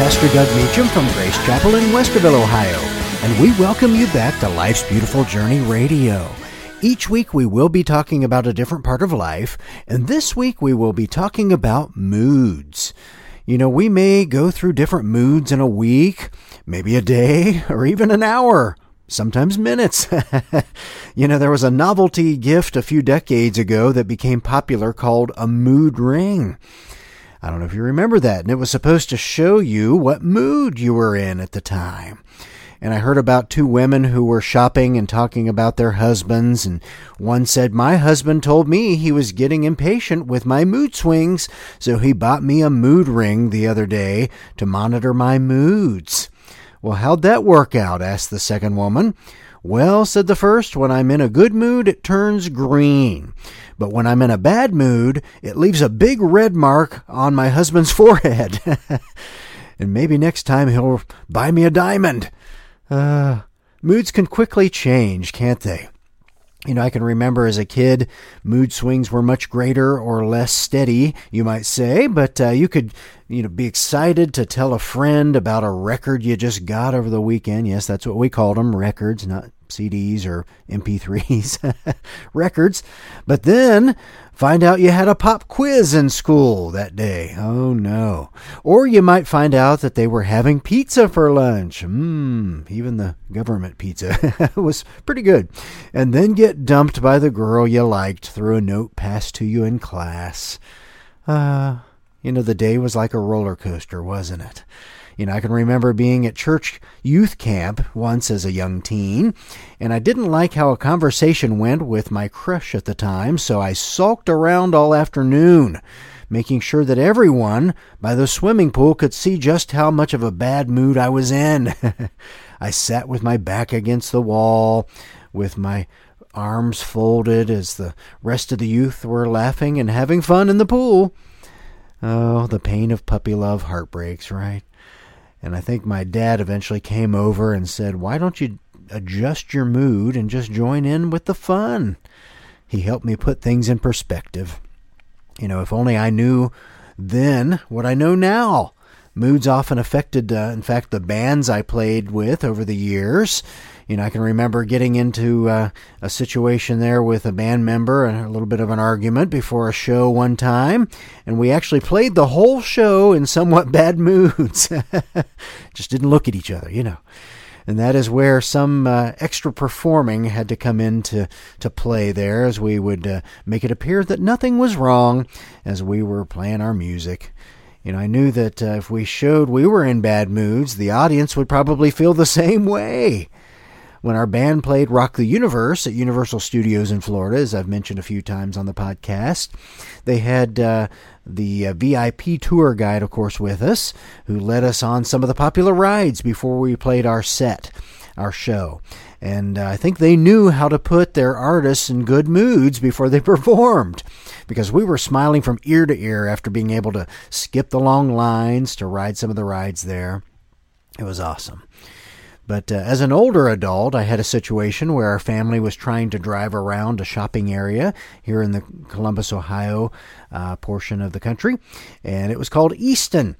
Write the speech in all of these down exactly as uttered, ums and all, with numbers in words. Pastor Doug Meacham from Grace Chapel in Westerville, Ohio, and we welcome you back to Life's Beautiful Journey Radio. Each week we will be talking about a different part of life, and this week we will be talking about moods. You know, we may go through different moods in a week, maybe a day, or even an hour, sometimes minutes. You know, there was a novelty gift a few decades ago that became popular called a mood ring. I don't know if you remember that, and it was supposed to show you what mood you were in at the time. And I heard about two women who were shopping and talking about their husbands, and one said, "My husband told me he was getting impatient with my mood swings, so he bought me a mood ring the other day to monitor my moods." "Well, how'd that work out?" asked the second woman. "Well," said the first, "when I'm in a good mood, it turns green. But when I'm in a bad mood, it leaves a big red mark on my husband's forehead." "And maybe next time he'll buy me a diamond." Uh, moods can quickly change, can't they? You know, I can remember as a kid, mood swings were much greater or less steady, you might say, but uh, you could, you know, be excited to tell a friend about a record you just got over the weekend. Yes, that's what we called them, records, not C Ds or M P threes, records. But then find out you had a pop quiz in school that day. Oh no. Or you might find out that they were having pizza for lunch. Mmm, even the government pizza was pretty good. And then get dumped by the girl you liked through a note passed to you in class. Uh, you know, the day was like a roller coaster, wasn't it? You know, I can remember being at church youth camp once as a young teen, and I didn't like how a conversation went with my crush at the time, so I sulked around all afternoon, making sure that everyone by the swimming pool could see just how much of a bad mood I was in. I sat with my back against the wall, with my arms folded as the rest of the youth were laughing and having fun in the pool. Oh, the pain of puppy love heartbreaks, right? And I think my dad eventually came over and said, "Why don't you adjust your mood and just join in with the fun?" He helped me put things in perspective. You know, if only I knew then what I know now. Moods often affected, uh, in fact, the bands I played with over the years. You know, I can remember getting into uh, a situation there with a band member and a little bit of an argument before a show one time, and we actually played the whole show in somewhat bad moods. Just didn't look at each other, you know. And that is where some uh, extra performing had to come in to, to play there, as we would uh, make it appear that nothing was wrong as we were playing our music. You know, I knew that uh, if we showed we were in bad moods, the audience would probably feel the same way. When our band played Rock the Universe at Universal Studios in Florida, as I've mentioned a few times on the podcast, they had uh, the uh, V I P tour guide, of course, with us, who led us on some of the popular rides before we played our set, our show. And uh, I think they knew how to put their artists in good moods before they performed, because we were smiling from ear to ear after being able to skip the long lines to ride some of the rides there. It was awesome. But uh, as an older adult, I had a situation where our family was trying to drive around a shopping area here in the Columbus, Ohio uh, portion of the country, and it was called Easton,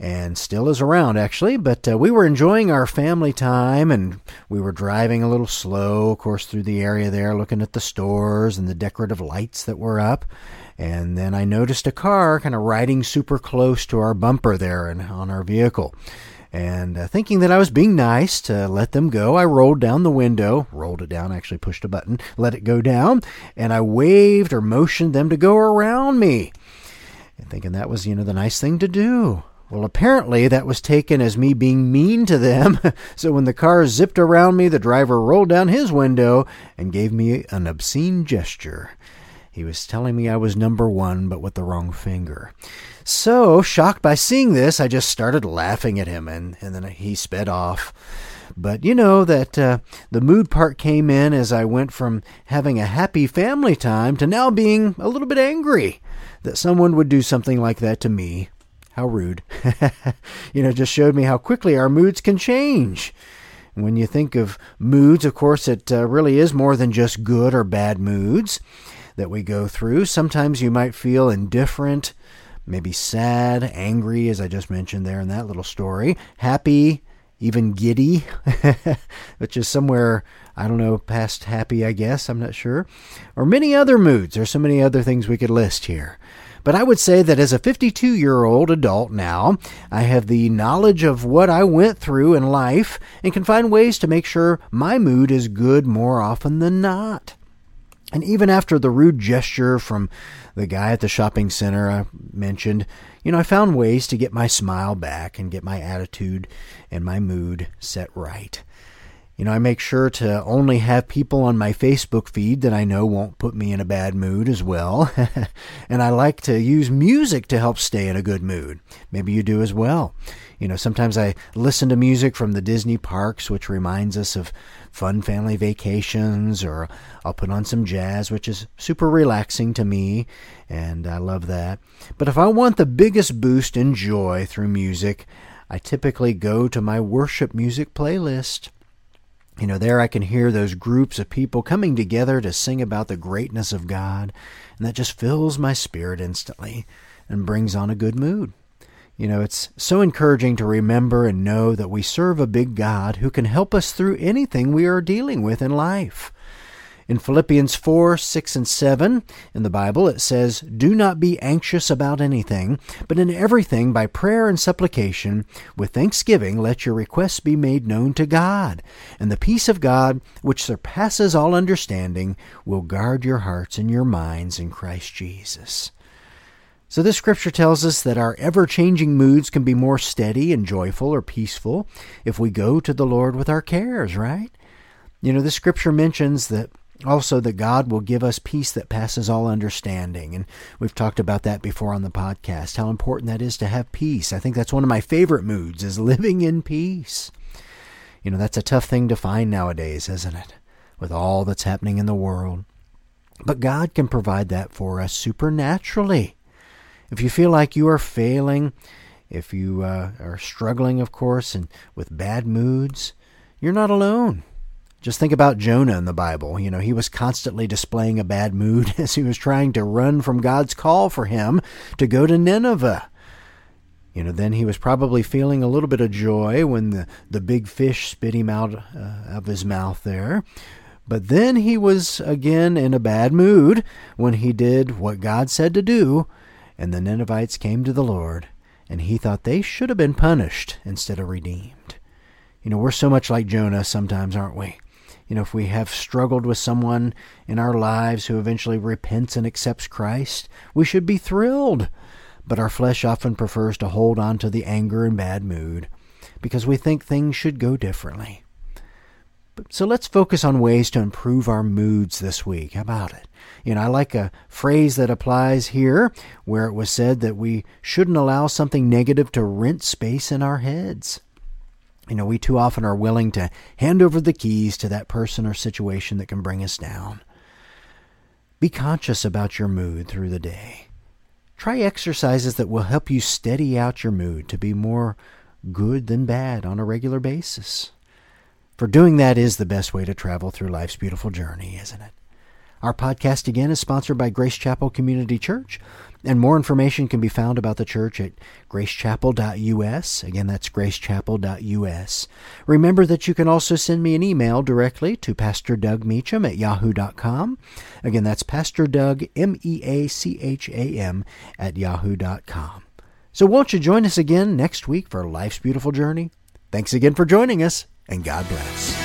and still is around, actually. But uh, we were enjoying our family time, and we were driving a little slow, of course, through the area there, looking at the stores and the decorative lights that were up. And then I noticed a car kind of riding super close to our bumper there and on our vehicle. And uh, thinking that I was being nice to let them go, I rolled down the window, rolled it down, actually pushed a button, let it go down, and I waved or motioned them to go around me. And thinking that was, you know, the nice thing to do. Well, apparently that was taken as me being mean to them. So when the car zipped around me, the driver rolled down his window and gave me an obscene gesture. He was telling me I was number one, but with the wrong finger. So, shocked by seeing this, I just started laughing at him, and, and then he sped off. But you know that uh, the mood part came in as I went from having a happy family time to now being a little bit angry that someone would do something like that to me. How rude. You know, just showed me how quickly our moods can change. When you think of moods, of course, it uh, really is more than just good or bad moods that we go through. Sometimes you might feel indifferent, maybe sad, angry, as I just mentioned there in that little story, happy, even giddy, which is somewhere, I don't know, past happy, I guess, I'm not sure, or many other moods. There's so many other things we could list here. But I would say that as a fifty-two-year-old adult now, I have the knowledge of what I went through in life and can find ways to make sure my mood is good more often than not. And even after the rude gesture from the guy at the shopping center I mentioned, you know, I found ways to get my smile back and get my attitude and my mood set right. You know, I make sure to only have people on my Facebook feed that I know won't put me in a bad mood as well. And I like to use music to help stay in a good mood. Maybe you do as well. You know, sometimes I listen to music from the Disney parks, which reminds us of fun family vacations, or I'll put on some jazz, which is super relaxing to me, and I love that. But if I want the biggest boost in joy through music, I typically go to my worship music playlist. You know, there I can hear those groups of people coming together to sing about the greatness of God, and that just fills my spirit instantly and brings on a good mood. You know, it's so encouraging to remember and know that we serve a big God who can help us through anything we are dealing with in life. In Philippians four, six, and seven in the Bible, it says, "Do not be anxious about anything, but in everything by prayer and supplication, with thanksgiving let your requests be made known to God. And the peace of God, which surpasses all understanding, will guard your hearts and your minds in Christ Jesus." So this scripture tells us that our ever-changing moods can be more steady and joyful or peaceful if we go to the Lord with our cares, right? You know, this scripture mentions that also that God will give us peace that passes all understanding. And we've talked about that before on the podcast, how important that is to have peace. I think that's one of my favorite moods, is living in peace. You know, that's a tough thing to find nowadays, isn't it? With all that's happening in the world. But God can provide that for us supernaturally. If you feel like you are failing, if you uh, are struggling, of course, and with bad moods, you're not alone. Just think about Jonah in the Bible. You know, he was constantly displaying a bad mood as he was trying to run from God's call for him to go to Nineveh. You know, then he was probably feeling a little bit of joy when the, the big fish spit him out uh, of his mouth there. But then he was again in a bad mood when he did what God said to do, and the Ninevites came to the Lord, and he thought they should have been punished instead of redeemed. You know, we're so much like Jonah sometimes, aren't we? You know, if we have struggled with someone in our lives who eventually repents and accepts Christ, we should be thrilled. But our flesh often prefers to hold on to the anger and bad mood because we think things should go differently. So let's focus on ways to improve our moods this week. How about it? You know, I like a phrase that applies here where it was said that we shouldn't allow something negative to rent space in our heads. You know, we too often are willing to hand over the keys to that person or situation that can bring us down. Be conscious about your mood through the day. Try exercises that will help you steady out your mood to be more good than bad on a regular basis. For doing that is the best way to travel through life's beautiful journey, isn't it? Our podcast, again, is sponsored by Grace Chapel Community Church, and more information can be found about the church at grace chapel dot u s. Again, that's grace chapel dot u s. Remember that you can also send me an email directly to Pastor Doug Meacham at yahoo dot com. Again, that's Pastor Doug, M E A C H A M, at yahoo dot com. So won't you join us again next week for Life's Beautiful Journey? Thanks again for joining us, and God bless.